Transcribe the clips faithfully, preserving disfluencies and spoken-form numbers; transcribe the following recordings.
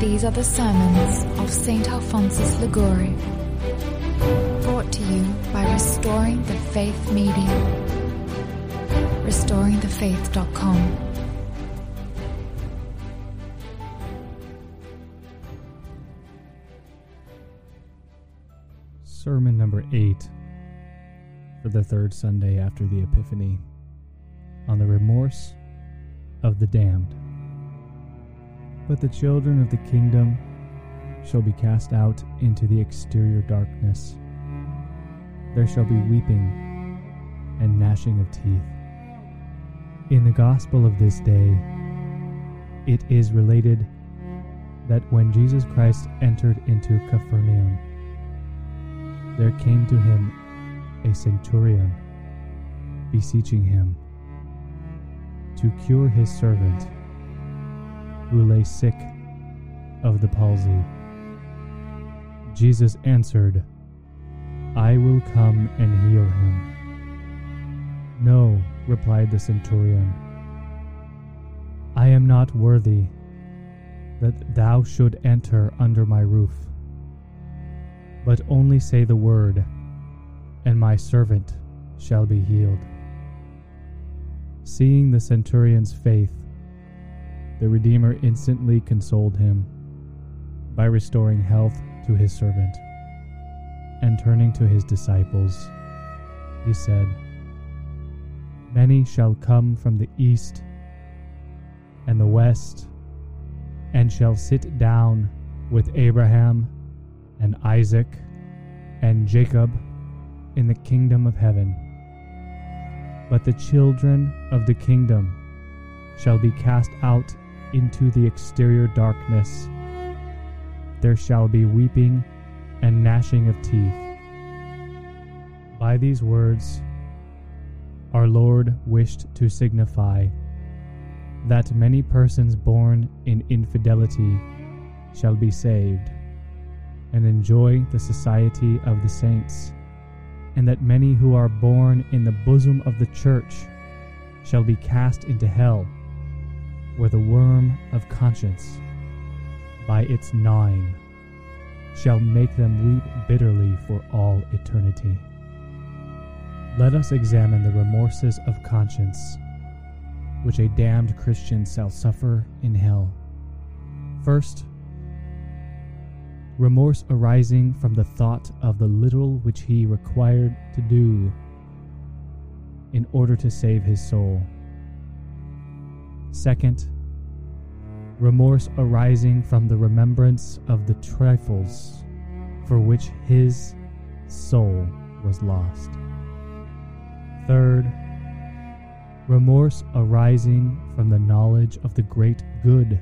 These are the sermons of Saint Alphonsus Liguori, brought to you by Restoring the Faith Media, restoring the faith dot com. Sermon number eight for the third Sunday after the Epiphany, on the remorse of the damned. But the children of the kingdom shall be cast out into the exterior darkness. There shall be weeping and gnashing of teeth. In the gospel of this day, it is related that when Jesus Christ entered into Capernaum, there came to him a centurion, beseeching him to cure his servant, who lay sick of the palsy. Jesus answered, I will come and heal him. No, replied the centurion, I am not worthy that thou should enter under my roof, but only say the word, and my servant shall be healed. Seeing the centurion's faith, the Redeemer instantly consoled him by restoring health to his servant. And turning to his disciples, he said, Many shall come from the east and the west, and shall sit down with Abraham and Isaac and Jacob in the kingdom of heaven. But the children of the kingdom shall be cast out into the exterior darkness. There shall be weeping and gnashing of teeth. By these words, our Lord wished to signify that many persons born in infidelity shall be saved and enjoy the society of the saints, and that many who are born in the bosom of the church shall be cast into hell, where the worm of conscience, by its gnawing, shall make them weep bitterly for all eternity. Let us examine the remorses of conscience, which a damned Christian shall suffer in hell. First, remorse arising from the thought of the little which he required to do in order to save his soul. Second, remorse arising from the remembrance of the trifles for which his soul was lost. Third, remorse arising from the knowledge of the great good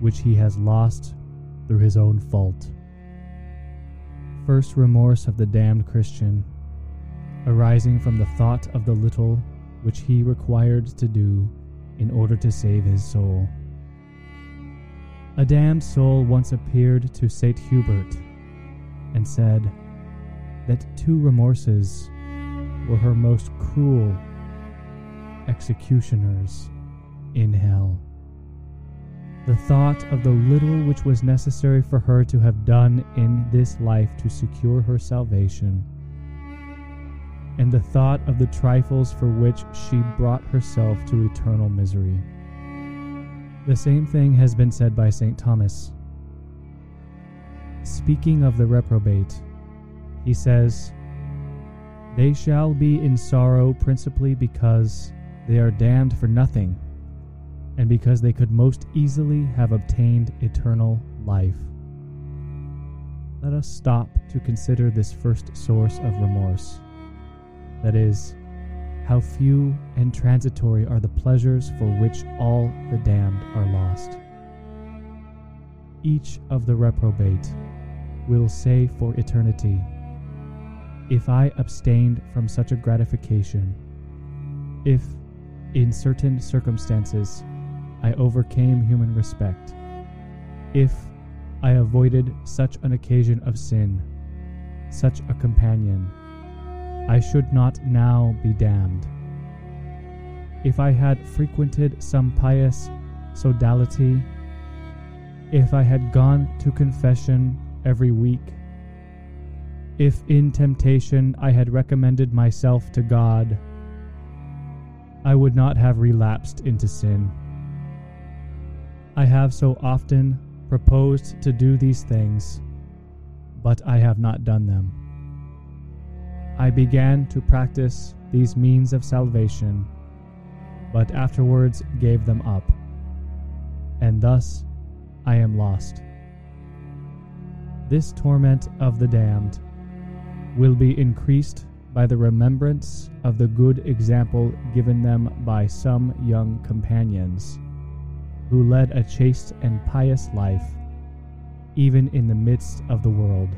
which he has lost through his own fault. First remorse of the damned Christian, arising from the thought of the little which he required to do in order to save his soul. A damned soul once appeared to Saint Hubert and said that two remorses were her most cruel executioners in hell. The thought of the little which was necessary for her to have done in this life to secure her salvation, and the thought of the trifles for which she brought herself to eternal misery. The same thing has been said by Saint Thomas. Speaking of the reprobate, he says, They shall be in sorrow principally because they are damned for nothing, and because they could most easily have obtained eternal life. Let us stop to consider this first source of remorse. That is, How few and transitory are the pleasures for which all the damned are lost. Each of the reprobate will say for eternity, if I abstained from such a gratification, if in certain circumstances I overcame human respect, if I avoided such an occasion of sin, such a companion, I should not now be damned. If I had frequented some pious sodality, if I had gone to confession every week, if in temptation I had recommended myself to God, I would not have relapsed into sin. I have so often proposed to do these things, but I have not done them. I began to practice these means of salvation, but afterwards gave them up, and thus I am lost. This torment of the damned will be increased by the remembrance of the good example given them by some young companions, who led a chaste and pious life, even in the midst of the world.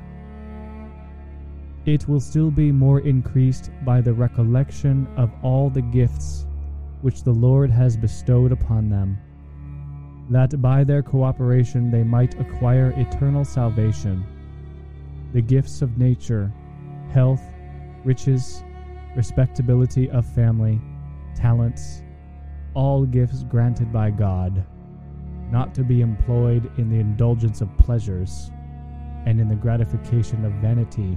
It will still be more increased by the recollection of all the gifts which the Lord has bestowed upon them, that by their cooperation they might acquire eternal salvation, the gifts of nature, health, riches, respectability of family, talents, all gifts granted by God, not to be employed in the indulgence of pleasures and in the gratification of vanity,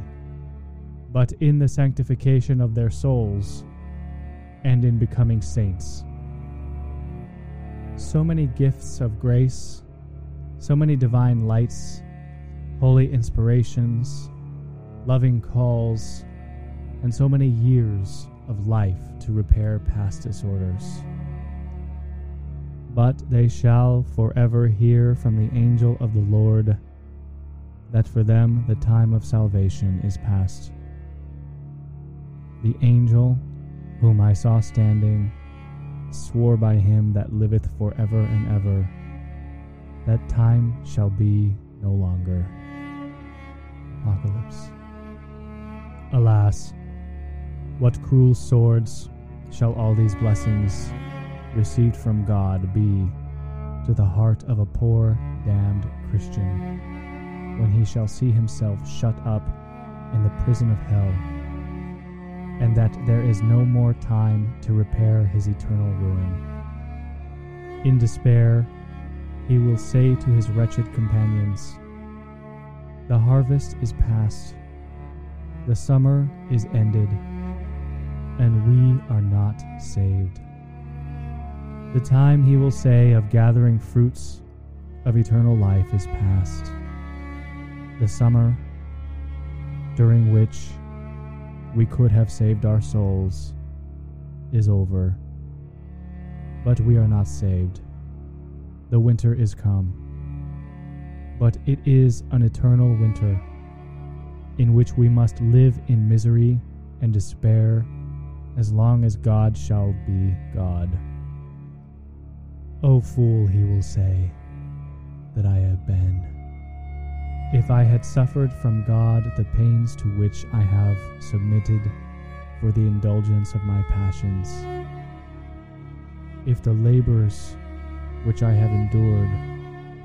but in the sanctification of their souls and in becoming saints. So many gifts of grace, so many divine lights, holy inspirations, loving calls, and so many years of life to repair past disorders. But they shall forever hear from the angel of the Lord that for them the time of salvation is past. The angel, whom I saw standing, swore by him that liveth forever and ever, that time shall be no longer. Apocalypse. Alas, what cruel swords shall all these blessings received from God be to the heart of a poor, damned Christian, when he shall see himself shut up in the prison of hell, and that there is no more time to repair his eternal ruin. In despair, he will say to his wretched companions, the harvest is past, the summer is ended, and we are not saved. The time, he will say, of gathering fruits of eternal life is past, the summer during which we could have saved our souls is over, but we are not saved. The winter is come, but it is an eternal winter in which we must live in misery and despair as long as God shall be God. O fool, he will say, that I have been. If I had suffered from God the pains to which I have submitted for the indulgence of my passions, if the labors which I have endured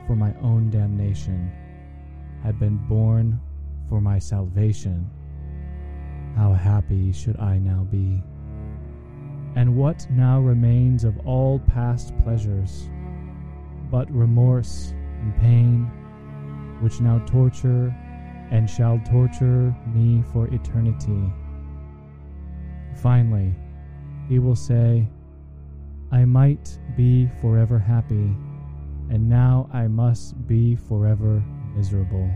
for my own damnation had been borne for my salvation, how happy should I now be? And what now remains of all past pleasures but remorse and pain, which now torture and shall torture me for eternity? Finally, he will say, I might be forever happy, and now I must be forever miserable.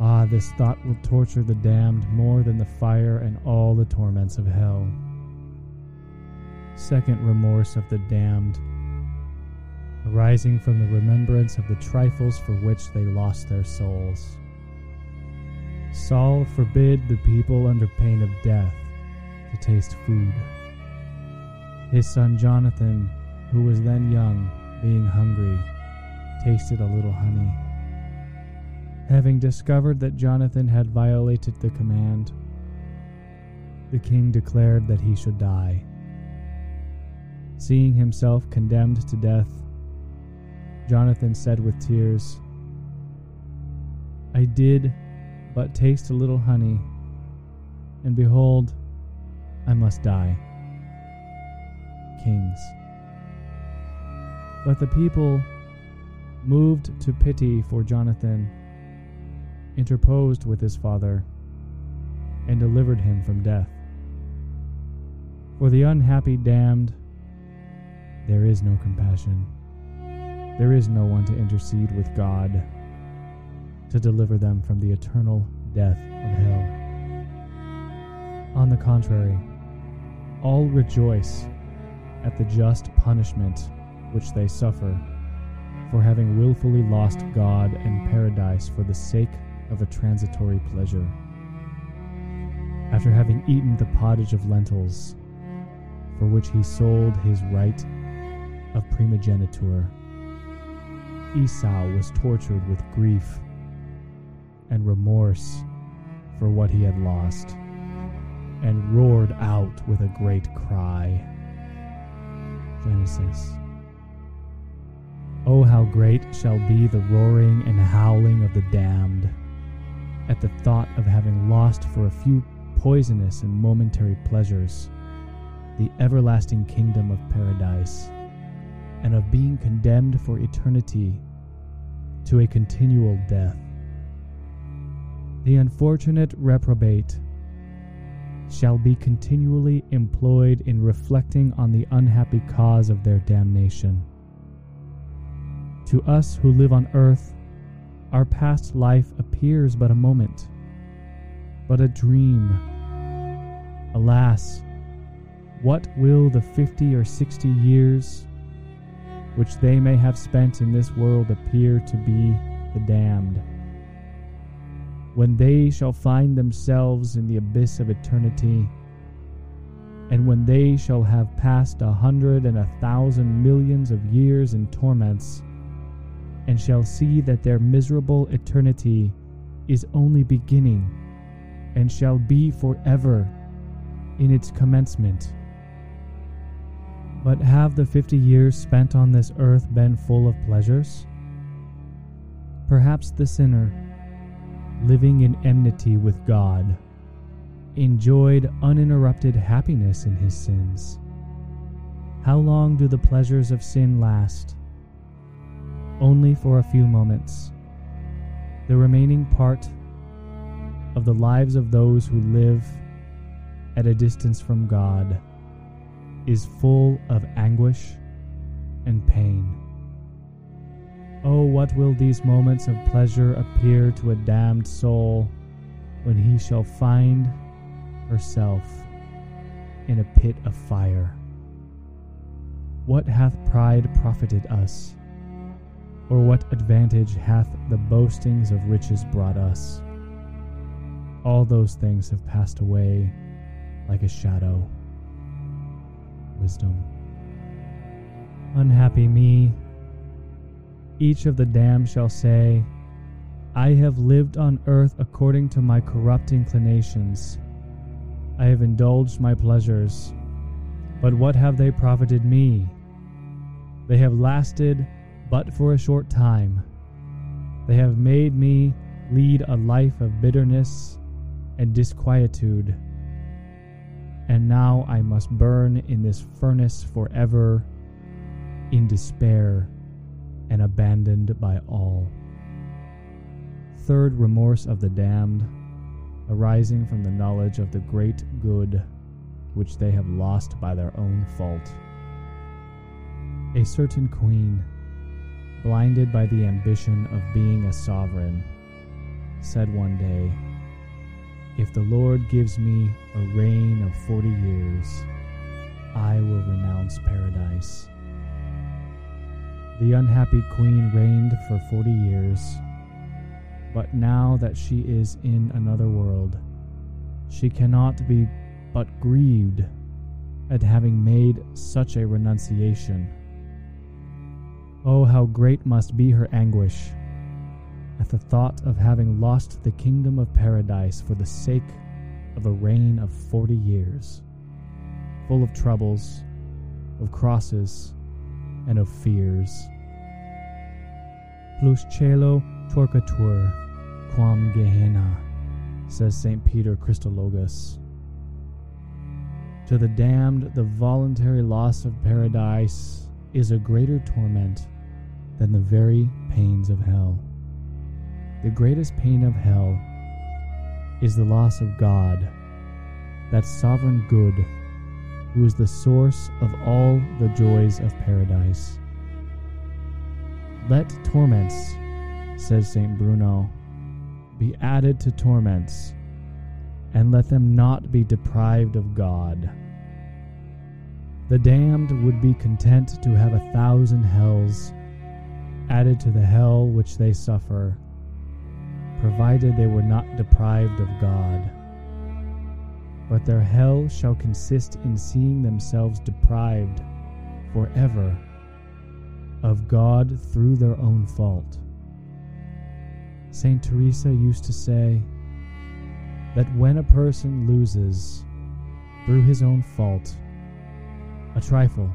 Ah, this thought will torture the damned more than the fire and all the torments of hell. Second remorse of the damned, arising from the remembrance of the trifles for which they lost their souls. Saul forbid the people under pain of death to taste food. His son Jonathan, who was then young, being hungry, tasted a little honey. Having discovered that Jonathan had violated the command, the king declared that he should die. Seeing himself condemned to death, Jonathan said with tears, "I did but taste a little honey, and behold, I must die." Kings. But the people, moved to pity for Jonathan, interposed with his father and delivered him from death. For the unhappy damned, there is no compassion. There is no one to intercede with God to deliver them from the eternal death of hell. On the contrary, all rejoice at the just punishment which they suffer for having willfully lost God and paradise for the sake of a transitory pleasure. After having eaten the pottage of lentils, for which he sold his right of primogeniture, Esau was tortured with grief and remorse for what he had lost, and roared out with a great cry. Genesis. Oh, how great shall be the roaring and howling of the damned at the thought of having lost for a few poisonous and momentary pleasures the everlasting kingdom of paradise, and of being condemned for eternity to a continual death. The unfortunate reprobate shall be continually employed in reflecting on the unhappy cause of their damnation. To us who live on earth, our past life appears but a moment, but a dream. Alas, what will the fifty or sixty years which they may have spent in this world appear to be the damned, when they shall find themselves in the abyss of eternity, and when they shall have passed a hundred and a thousand millions of years in torments, and shall see that their miserable eternity is only beginning, and shall be forever in its commencement. But have the fifty years spent on this earth been full of pleasures? Perhaps the sinner, living in enmity with God, enjoyed uninterrupted happiness in his sins. How long do the pleasures of sin last? Only for a few moments. The remaining part of the lives of those who live at a distance from God is full of anguish and pain. Oh, what will these moments of pleasure appear to a damned soul when he shall find herself in a pit of fire? What hath pride profited us? Or what advantage hath the boastings of riches brought us? All those things have passed away like a shadow. Wisdom. Unhappy me! Each of the damned shall say, I have lived on earth according to my corrupt inclinations. I have indulged my pleasures, but what have they profited me? They have lasted but for a short time. They have made me lead a life of bitterness and disquietude, and now I must burn in this furnace forever, in despair and abandoned by all. Third remorse of the damned, arising from the knowledge of the great good which they have lost by their own fault. A certain queen, blinded by the ambition of being a sovereign, said one day, if the Lord gives me a reign of forty years, I will renounce paradise. The unhappy queen reigned for forty years, but now that she is in another world, she cannot be but grieved at having made such a renunciation. Oh, how great must be her anguish at the thought of having lost the kingdom of paradise for the sake of a reign of forty years, full of troubles, of crosses, and of fears. Plus celo torquatur, quam Gehenna, says Saint Peter Christologus. To the damned, the voluntary loss of paradise is a greater torment than the very pains of hell. The greatest pain of hell is the loss of God, that sovereign good, who is the source of all the joys of paradise. Let torments, says Saint Bruno, be added to torments, and let them not be deprived of God. The damned would be content to have a thousand hells added to the hell which they suffer, provided they were not deprived of God. But their hell shall consist in seeing themselves deprived forever of God through their own fault. Saint Teresa used to say that when a person loses, through his own fault, a trifle,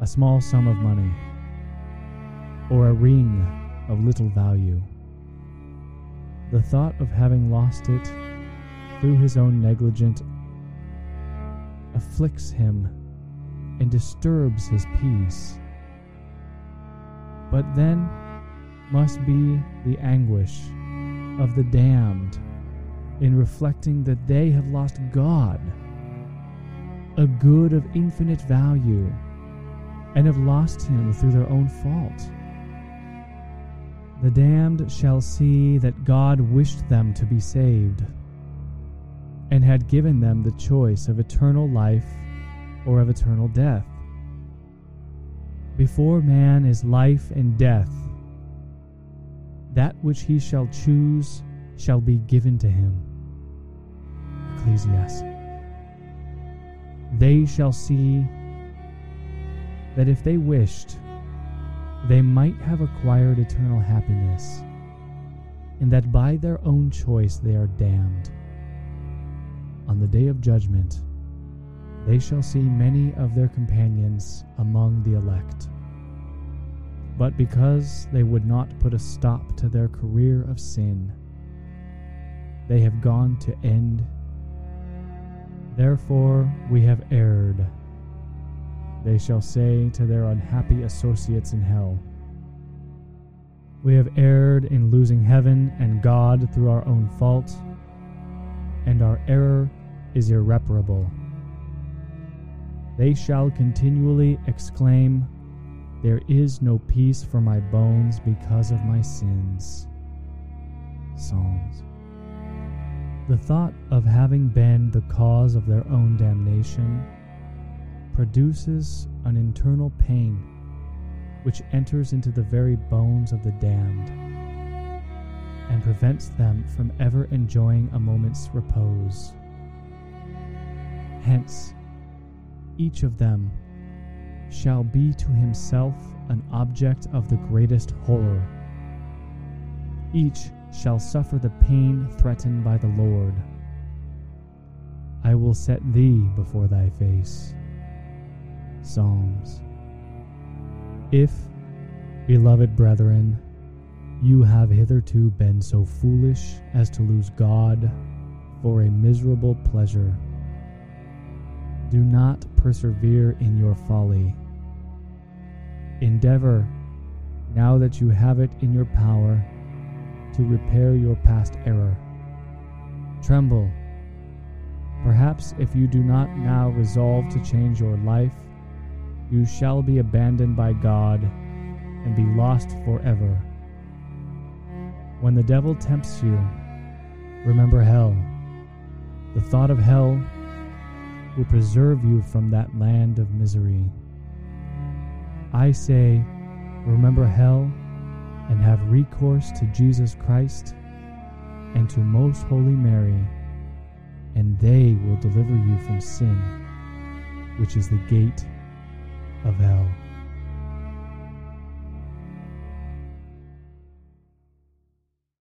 a small sum of money, or a ring of little value, the thought of having lost it through his own negligence afflicts him and disturbs his peace. But then must be the anguish of the damned in reflecting that they have lost God, a good of infinite value, and have lost him through their own fault. The damned shall see that God wished them to be saved, and had given them the choice of eternal life or of eternal death. Before man is life and death. That which he shall choose shall be given to him. Ecclesiastes. They shall see that if they wished, they might have acquired eternal happiness, and that by their own choice they are damned. On the day of judgment, they shall see many of their companions among the elect. But because they would not put a stop to their career of sin, they have gone to end. Therefore we have erred. They shall say to their unhappy associates in hell, we have erred in losing heaven and God through our own fault, and our error is irreparable. They shall continually exclaim, there is no peace for my bones because of my sins. Psalms. The thought of having been the cause of their own damnation produces an internal pain which enters into the very bones of the damned and prevents them from ever enjoying a moment's repose. Hence, each of them shall be to himself an object of the greatest horror. Each shall suffer the pain threatened by the Lord. I will set thee before thy face. Psalms. If, beloved brethren, you have hitherto been so foolish as to lose God for a miserable pleasure, do not persevere in your folly. Endeavor, now that you have it in your power, to repair your past error. Tremble. Perhaps if you do not now resolve to change your life, you shall be abandoned by God and be lost forever. When the devil tempts you, remember hell. The thought of hell will preserve you from that land of misery. I say, remember hell and have recourse to Jesus Christ and to Most Holy Mary, and they will deliver you from sin, which is the gate of hell.